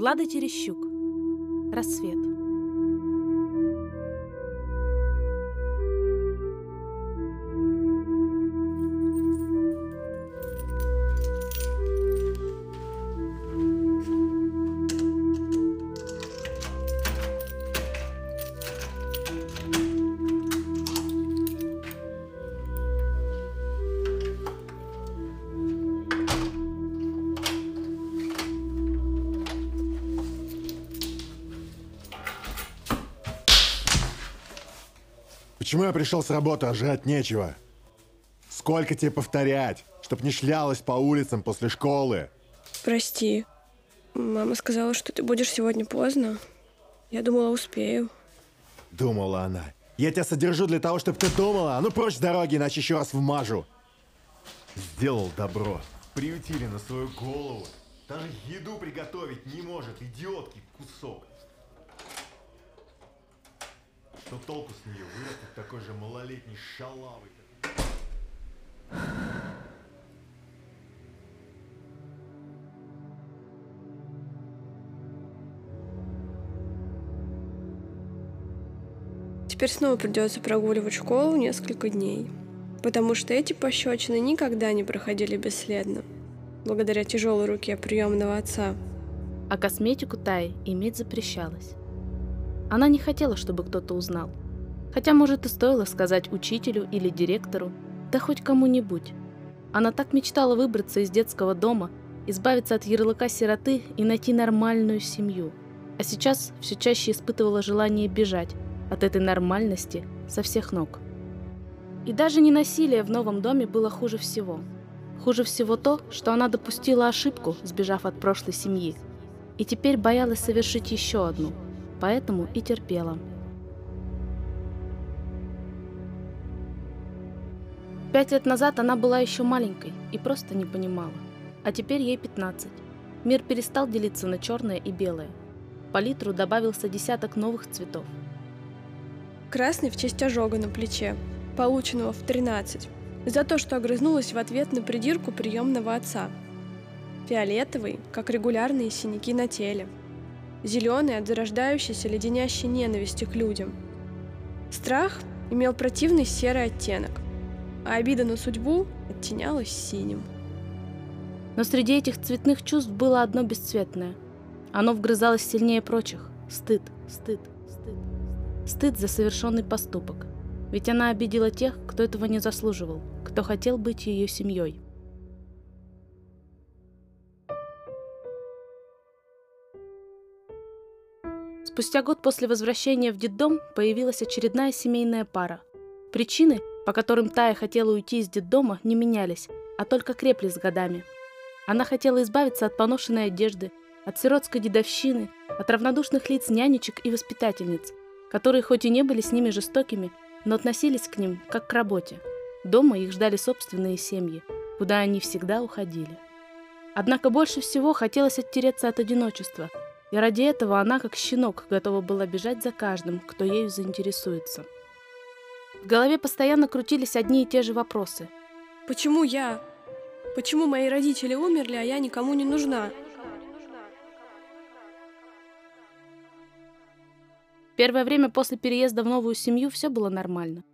Влада Терещук. Рассвет. Почему я пришел с работы, а жрать нечего? Сколько тебе повторять, чтоб не шлялась по улицам после школы? Прости. Мама сказала, что ты будешь сегодня поздно. Я думала, успею. Думала она. Я тебя содержу для того, чтобы ты думала. А ну прочь с дороги, иначе еще раз вмажу. Сделал добро. Приютили на свою голову. Даже еду приготовить не может. Идиотский кусок. Что толку с нее? Вырастет такой же малолетний шалавый. Теперь снова придется прогуливать школу несколько дней, потому что эти пощечины никогда не проходили бесследно, благодаря тяжелой руке приемного отца. А косметику Тае иметь запрещалось. Она не хотела, чтобы кто-то узнал. Хотя, может, и стоило сказать учителю или директору, да хоть кому-нибудь. Она так мечтала выбраться из детского дома, избавиться от ярлыка сироты и найти нормальную семью. А сейчас все чаще испытывала желание бежать от этой нормальности со всех ног. И даже ненасилие в новом доме было хуже всего. Хуже всего то, что она допустила ошибку, сбежав от прошлой семьи. И теперь боялась совершить еще одну. Поэтому и терпела. 5 лет назад она была еще маленькой и просто не понимала. А теперь ей 15. Мир перестал делиться на черное и белое. В палитру добавился десяток новых цветов. Красный в честь ожога на плече, полученного в 13, за то, что огрызнулась в ответ на придирку приемного отца. Фиолетовый, как регулярные синяки на теле. Зеленый от зарождающейся леденящей ненависти к людям. Страх имел противный серый оттенок, а обида на судьбу оттенялась синим. Но среди этих цветных чувств было одно бесцветное. Оно вгрызалось сильнее прочих. Стыд, стыд, стыд. Стыд за совершенный поступок. Ведь она обидела тех, кто этого не заслуживал, кто хотел быть ее семьей. Спустя год после возвращения в детдом появилась очередная семейная пара. Причины, по которым Тая хотела уйти из детдома, не менялись, а только крепли с годами. Она хотела избавиться от поношенной одежды, от сиротской дедовщины, от равнодушных лиц нянечек и воспитательниц, которые хоть и не были с ними жестокими, но относились к ним как к работе. Дома их ждали собственные семьи, куда они всегда уходили. Однако больше всего хотелось оттереться от одиночества, и ради этого она, как щенок, готова была бежать за каждым, кто ею заинтересуется. В голове постоянно крутились одни и те же вопросы. Почему я? Почему мои родители умерли, а я никому не нужна? Первое время после переезда в новую семью все было нормально.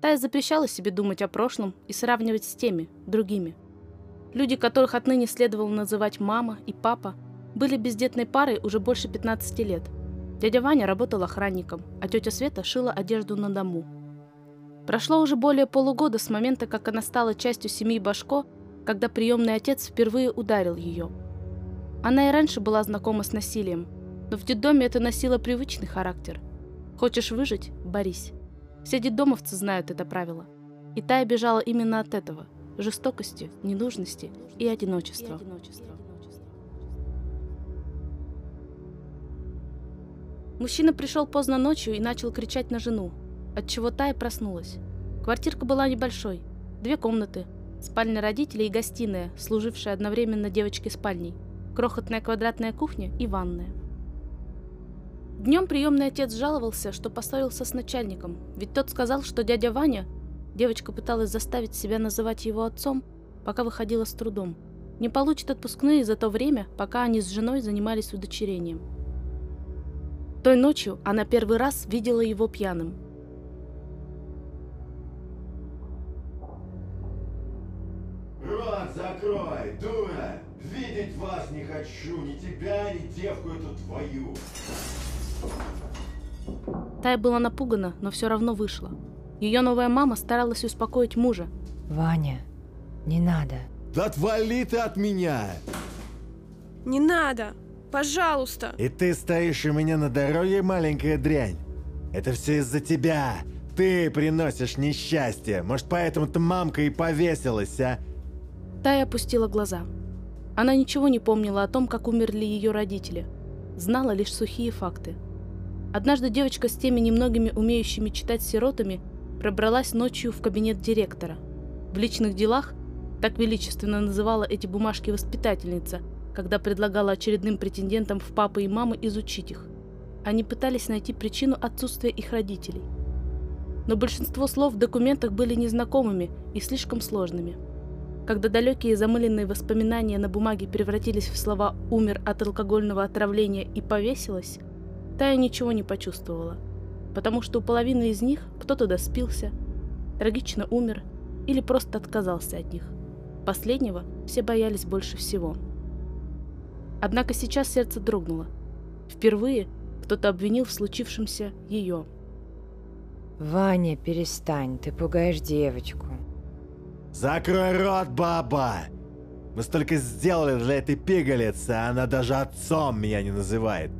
Тая запрещала себе думать о прошлом и сравнивать с теми, другими. Люди, которых отныне следовало называть мама и папа, были бездетной парой уже больше 15 лет. Дядя Ваня работал охранником, а тетя Света шила одежду на дому. Прошло уже более полугода с момента, как она стала частью семьи Башко, когда приемный отец впервые ударил ее. Она и раньше была знакома с насилием, но в детдоме это носило привычный характер. Хочешь выжить – борись. Все детдомовцы знают это правило. И Тая бежала именно от этого – жестокости, ненужности и одиночества. Мужчина пришел поздно ночью и начал кричать на жену, отчего Тая проснулась. Квартирка была небольшой, 2 комнаты, спальня родителей и гостиная, служившая одновременно девочке спальней, крохотная квадратная кухня и ванная. Днем приемный отец жаловался, что поссорился с начальником, ведь тот сказал, что дядя Ваня, девочка пыталась заставить себя называть его отцом, пока выходила с трудом, не получит отпускные за то время, пока они с женой занимались удочерением. Той ночью она первый раз видела его пьяным. «Рот закрой, дура! Видеть вас не хочу, ни тебя, ни девку эту твою!» Тая была напугана, но все равно вышла. Ее новая мама старалась успокоить мужа. «Ваня, не надо». «Да отвали ты от меня!» «Не надо! Пожалуйста!» «И ты стоишь у меня на дороге, маленькая дрянь? Это все из-за тебя! Ты приносишь несчастье! Может, поэтому-то мамка и повесилась, а?» Тая опустила глаза. Она ничего не помнила о том, как умерли ее родители. Знала лишь сухие факты. Однажды девочка с теми немногими умеющими читать сиротами пробралась ночью в кабинет директора. В личных делах, так величественно называла эти бумажки воспитательница, когда предлагала очередным претендентам в папы и мамы изучить их. Они пытались найти причину отсутствия их родителей. Но большинство слов в документах были незнакомыми и слишком сложными. Когда далекие замыленные воспоминания на бумаге превратились в слова «умер от алкогольного отравления» и «повесилась», Тая ничего не почувствовала, потому что у половины из них кто-то доспился, трагично умер или просто отказался от них. Последнего все боялись больше всего. Однако сейчас сердце дрогнуло. Впервые кто-то обвинил в случившемся ее. «Ваня, перестань, ты пугаешь девочку». «Закрой рот, баба! Мы столько сделали для этой пигалицы, а она даже отцом меня не называет.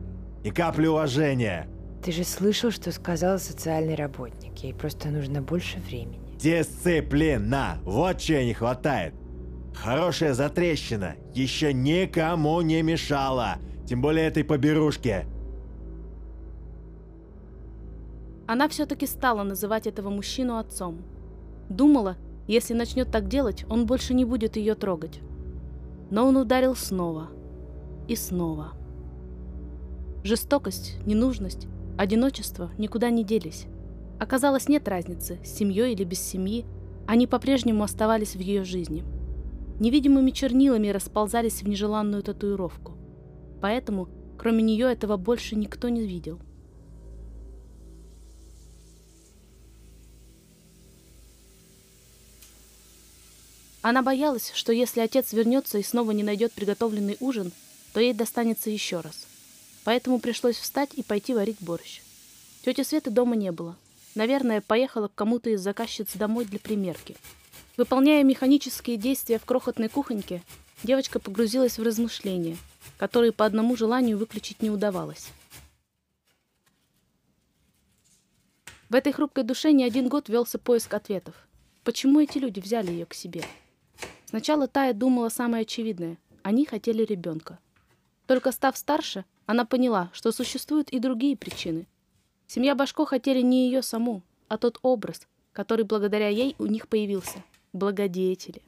Ни капли уважения!» «Ты же слышал, что сказал социальный работник. Ей просто нужно больше времени». «Дисциплина! Вот чего не хватает! Хорошая затрещина еще никому не мешала, тем более этой поберушке!» Она все-таки стала называть этого мужчину отцом. Думала, если начнет так делать, он больше не будет ее трогать. Но он ударил снова. И снова. Жестокость, ненужность, одиночество никуда не делись. Оказалось, нет разницы, с семьей или без семьи, они по-прежнему оставались в ее жизни. Невидимыми чернилами расползались в нежеланную татуировку. Поэтому, кроме нее, этого больше никто не видел. Она боялась, что если отец вернется и снова не найдет приготовленный ужин, то ей достанется еще раз. Поэтому пришлось встать и пойти варить борщ. Тети Светы дома не было. Наверное, поехала к кому-то из заказчиц домой для примерки. Выполняя механические действия в крохотной кухоньке, девочка погрузилась в размышления, которые по одному желанию выключить не удавалось. В этой хрупкой душе не один год велся поиск ответов. Почему эти люди взяли ее к себе? Сначала Тая думала самое очевидное – они хотели ребенка. Только став старше, она поняла, что существуют и другие причины. Семья Башко хотели не ее саму, а тот образ, который благодаря ей у них появился – благодетели.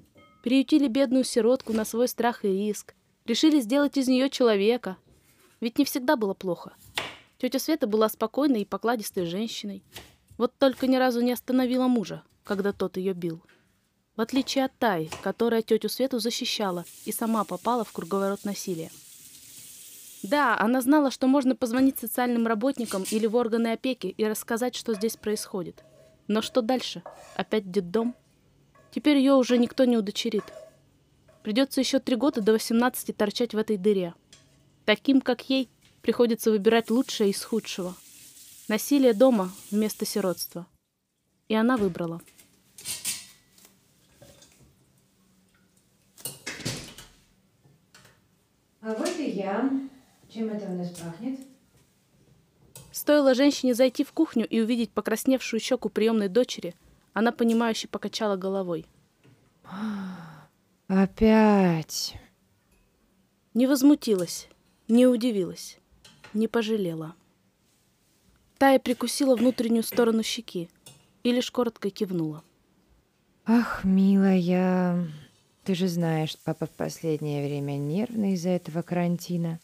Приютили бедную сиротку на свой страх и риск, решили сделать из нее человека. Ведь не всегда было плохо. Тетя Света была спокойной и покладистой женщиной. Вот только ни разу не остановила мужа, когда тот ее бил. В отличие от Таи, которая тетю Свету защищала и сама попала в круговорот насилия. Да, она знала, что можно позвонить социальным работникам или в органы опеки и рассказать, что здесь происходит. Но что дальше? Опять детдом? Теперь ее уже никто не удочерит. Придется еще 3 года до 18 торчать в этой дыре. Таким, как ей, приходится выбирать лучшее из худшего. Насилие дома вместо сиротства. И она выбрала. А вот и я. Чем это у нас пахнет? Стоило женщине зайти в кухню и увидеть покрасневшую щеку приемной дочери, она понимающе покачала головой. Опять. Не возмутилась, не удивилась, не пожалела. Тая прикусила внутреннюю сторону щеки и лишь коротко кивнула. Ах, милая, ты же знаешь, папа в последнее время нервный из-за этого карантина.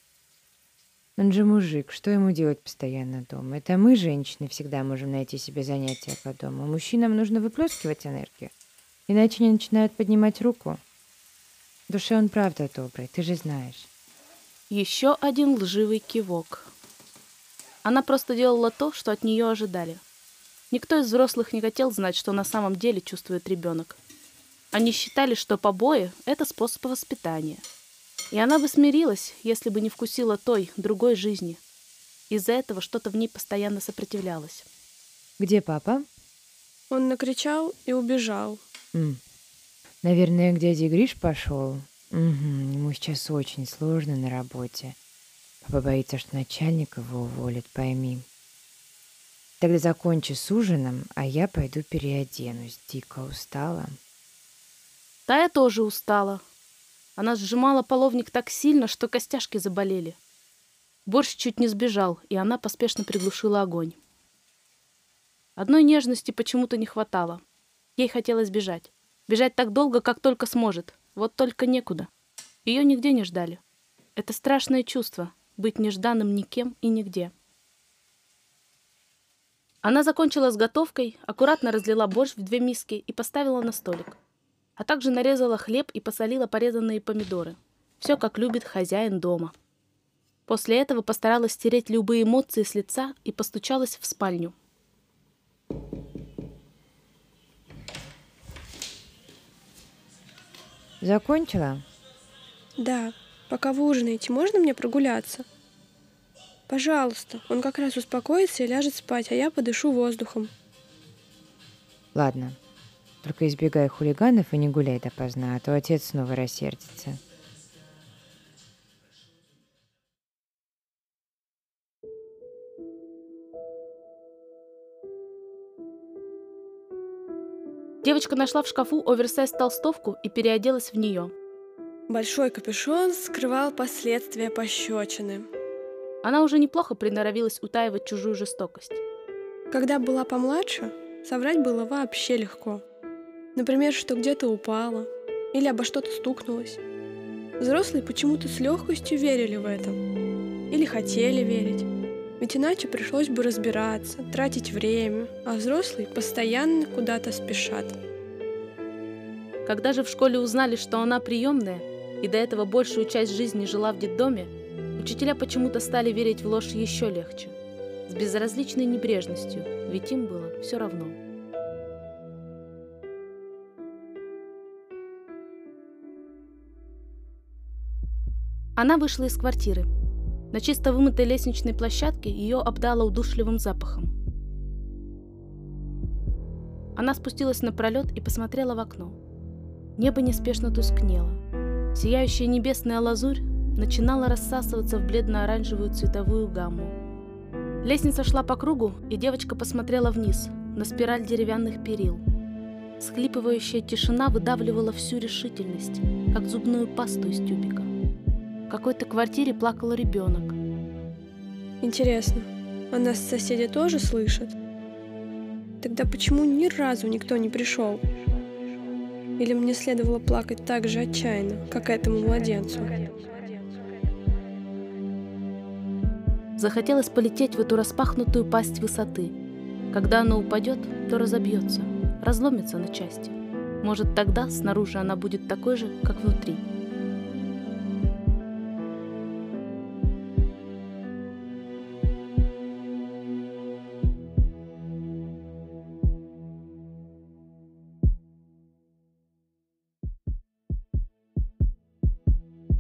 Он же мужик, что ему делать постоянно дома? Это мы, женщины, всегда можем найти себе занятия по дому. Мужчинам нужно выплескивать энергию, иначе они начинают поднимать руку. В душе он правда добрый, ты же знаешь. Еще один лживый кивок. Она просто делала то, что от нее ожидали. Никто из взрослых не хотел знать, что на самом деле чувствует ребенок. Они считали, что побои – это способ воспитания. И она бы смирилась, если бы не вкусила той, другой жизни. Из-за этого что-то в ней постоянно сопротивлялось. Где папа? Он накричал и убежал. Наверное, к дяде Гриш пошел. Ему сейчас очень сложно на работе. Папа боится, что начальник его уволит, пойми. Тогда закончи с ужином, а я пойду переоденусь. Дико устала. Тая тоже устала. Она сжимала половник так сильно, что костяшки заболели. Борщ чуть не сбежал, и она поспешно приглушила огонь. Одной нежности почему-то не хватало. Ей хотелось бежать. Бежать так долго, как только сможет. Вот только некуда. Ее нигде не ждали. Это страшное чувство — быть нежданным никем и нигде. Она закончила с готовкой, аккуратно разлила борщ в 2 миски и поставила на столик. А также нарезала хлеб и посолила порезанные помидоры. Все, как любит хозяин дома. После этого постаралась стереть любые эмоции с лица и постучалась в спальню. Закончила? Да. Пока вы ужинаете, можно мне прогуляться? Пожалуйста. Он как раз успокоится и ляжет спать, а я подышу воздухом. Ладно. Только избегай хулиганов и не гуляй допоздна, а то отец снова рассердится. Девочка нашла в шкафу оверсайз-толстовку и переоделась в нее. Большой капюшон скрывал последствия пощечины. Она уже неплохо приноровилась утаивать чужую жестокость. Когда была помладше, соврать было вообще легко. Например, что где-то упала или обо что-то стукнулась. Взрослые почему-то с легкостью верили в это. Или хотели верить. Ведь иначе пришлось бы разбираться, тратить время, а взрослые постоянно куда-то спешат. Когда же в школе узнали, что она приемная, и до этого большую часть жизни жила в детдоме, учителя почему-то стали верить в ложь еще легче. С безразличной небрежностью, ведь им было все равно. Она вышла из квартиры. На чисто вымытой лестничной площадке ее обдало удушливым запахом. Она спустилась напролет и посмотрела в окно. Небо неспешно тускнело. Сияющая небесная лазурь начинала рассасываться в бледно-оранжевую цветовую гамму. Лестница шла по кругу, и девочка посмотрела вниз, на спираль деревянных перил. Схлипывающая тишина выдавливала всю решительность, как зубную пасту из тюбика. В какой-то квартире плакал ребенок. Интересно, а нас соседи тоже слышат? Тогда почему ни разу никто не пришел? Или мне следовало плакать так же отчаянно, как этому младенцу? Захотелось полететь в эту распахнутую пасть высоты. Когда она упадет, то разобьется, разломится на части. Может, тогда снаружи она будет такой же, как внутри.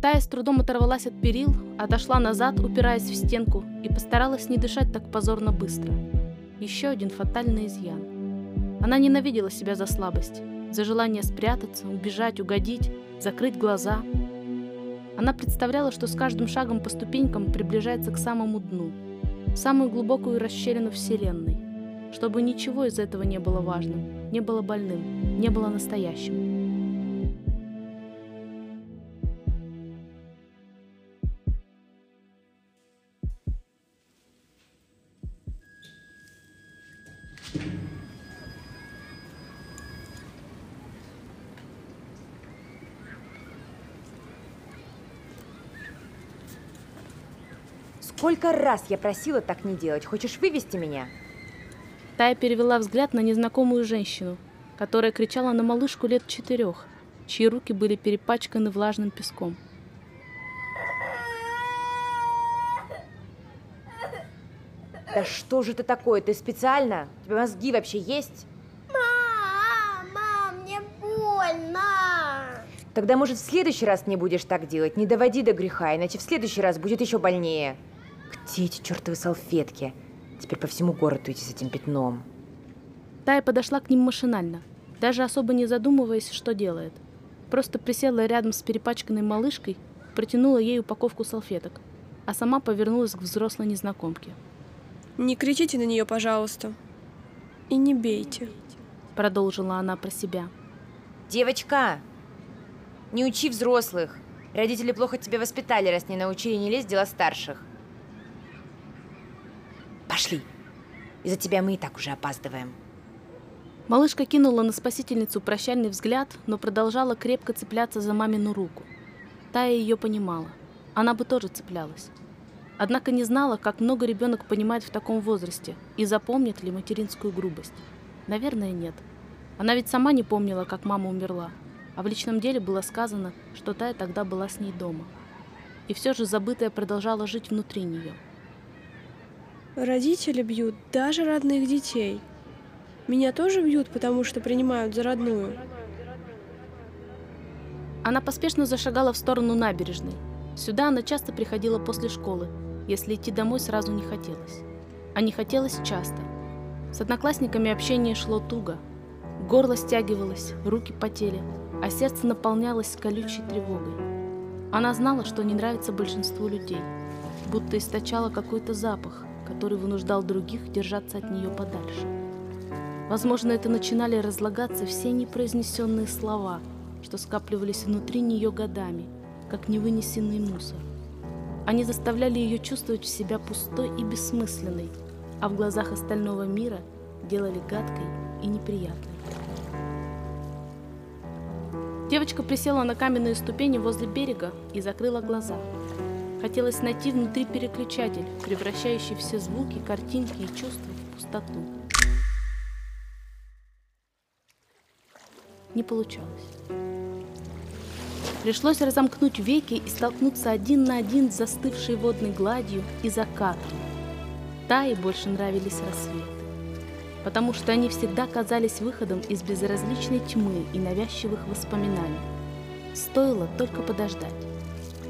Тая с трудом оторвалась от перил, отошла назад, упираясь в стенку, и постаралась не дышать так позорно быстро. Еще один фатальный изъян. Она ненавидела себя за слабость, за желание спрятаться, убежать, угодить, закрыть глаза. Она представляла, что с каждым шагом по ступенькам приближается к самому дну, самую глубокую расщелину Вселенной, чтобы ничего из этого не было важным, не было больным, не было настоящим. Сколько раз я просила так не делать? Хочешь вывести меня? Тая перевела взгляд на незнакомую женщину, которая кричала на малышку лет 4, чьи руки были перепачканы влажным песком. Да что же это такое? Ты специально? У тебя мозги вообще есть? Мама, мне больно. Тогда, может, в следующий раз не будешь так делать? Не доводи до греха, иначе в следующий раз будет еще больнее. Где эти чертовы салфетки? Теперь по всему городу идти с этим пятном. Тая подошла к ним машинально, даже особо не задумываясь, что делает. Просто присела рядом с перепачканной малышкой, протянула ей упаковку салфеток, а сама повернулась к взрослой незнакомке. «Не кричите на нее, пожалуйста. И не бейте», – продолжила она про себя. «Девочка, не учи взрослых. Родители плохо тебя воспитали, раз не научили не лезть в дела старших. Пошли. Из-за тебя мы и так уже опаздываем». Малышка кинула на спасительницу прощальный взгляд, но продолжала крепко цепляться за мамину руку. Тая ее понимала. Она бы тоже цеплялась. Однако не знала, как много ребенок понимает в таком возрасте и запомнит ли материнскую грубость. Наверное, нет. Она ведь сама не помнила, как мама умерла, а в личном деле было сказано, что Тая тогда была с ней дома. И все же забытое продолжало жить внутри нее. Родители бьют даже родных детей. Меня тоже бьют, потому что принимают за родную. Она поспешно зашагала в сторону набережной. Сюда она часто приходила после школы, если идти домой сразу не хотелось. А не хотелось часто. С одноклассниками общение шло туго. Горло стягивалось, руки потели, а сердце наполнялось колючей тревогой. Она знала, что не нравится большинству людей, будто источала какой-то запах, который вынуждал других держаться от нее подальше. Возможно, это начинали разлагаться все непроизнесенные слова, что скапливались внутри нее годами, как невынесенный мусор. Они заставляли ее чувствовать себя пустой и бессмысленной, а в глазах остального мира делали гадкой и неприятной. Девочка присела на каменные ступени возле берега и закрыла глаза. Хотелось найти внутри переключатель, превращающий все звуки, картинки и чувства в пустоту. Не получалось. Пришлось разомкнуть веки и столкнуться один на один с застывшей водной гладью и закатом. Тае больше нравились рассветы, потому что они всегда казались выходом из безразличной тьмы и навязчивых воспоминаний. Стоило только подождать.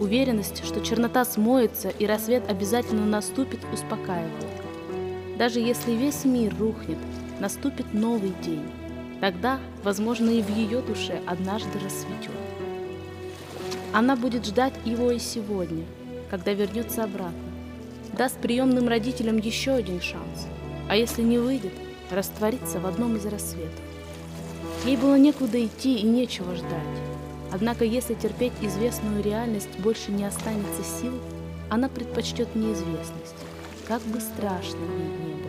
Уверенность, что чернота смоется и рассвет обязательно наступит, успокаивала. Даже если весь мир рухнет, наступит новый день. Тогда, возможно, и в ее душе однажды рассветет. Она будет ждать его и сегодня, когда вернется обратно. Даст приемным родителям еще один шанс, а если не выйдет, растворится в одном из рассветов. Ей было некуда идти и нечего ждать. Однако, если терпеть известную реальность больше не останется сил, она предпочтет неизвестность, как бы страшно ей не было.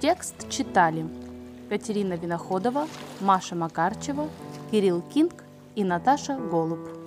Текст читали Екатерина Виноходова, Маша Макарчева, Кирилл Кинг и Наташа Голуб.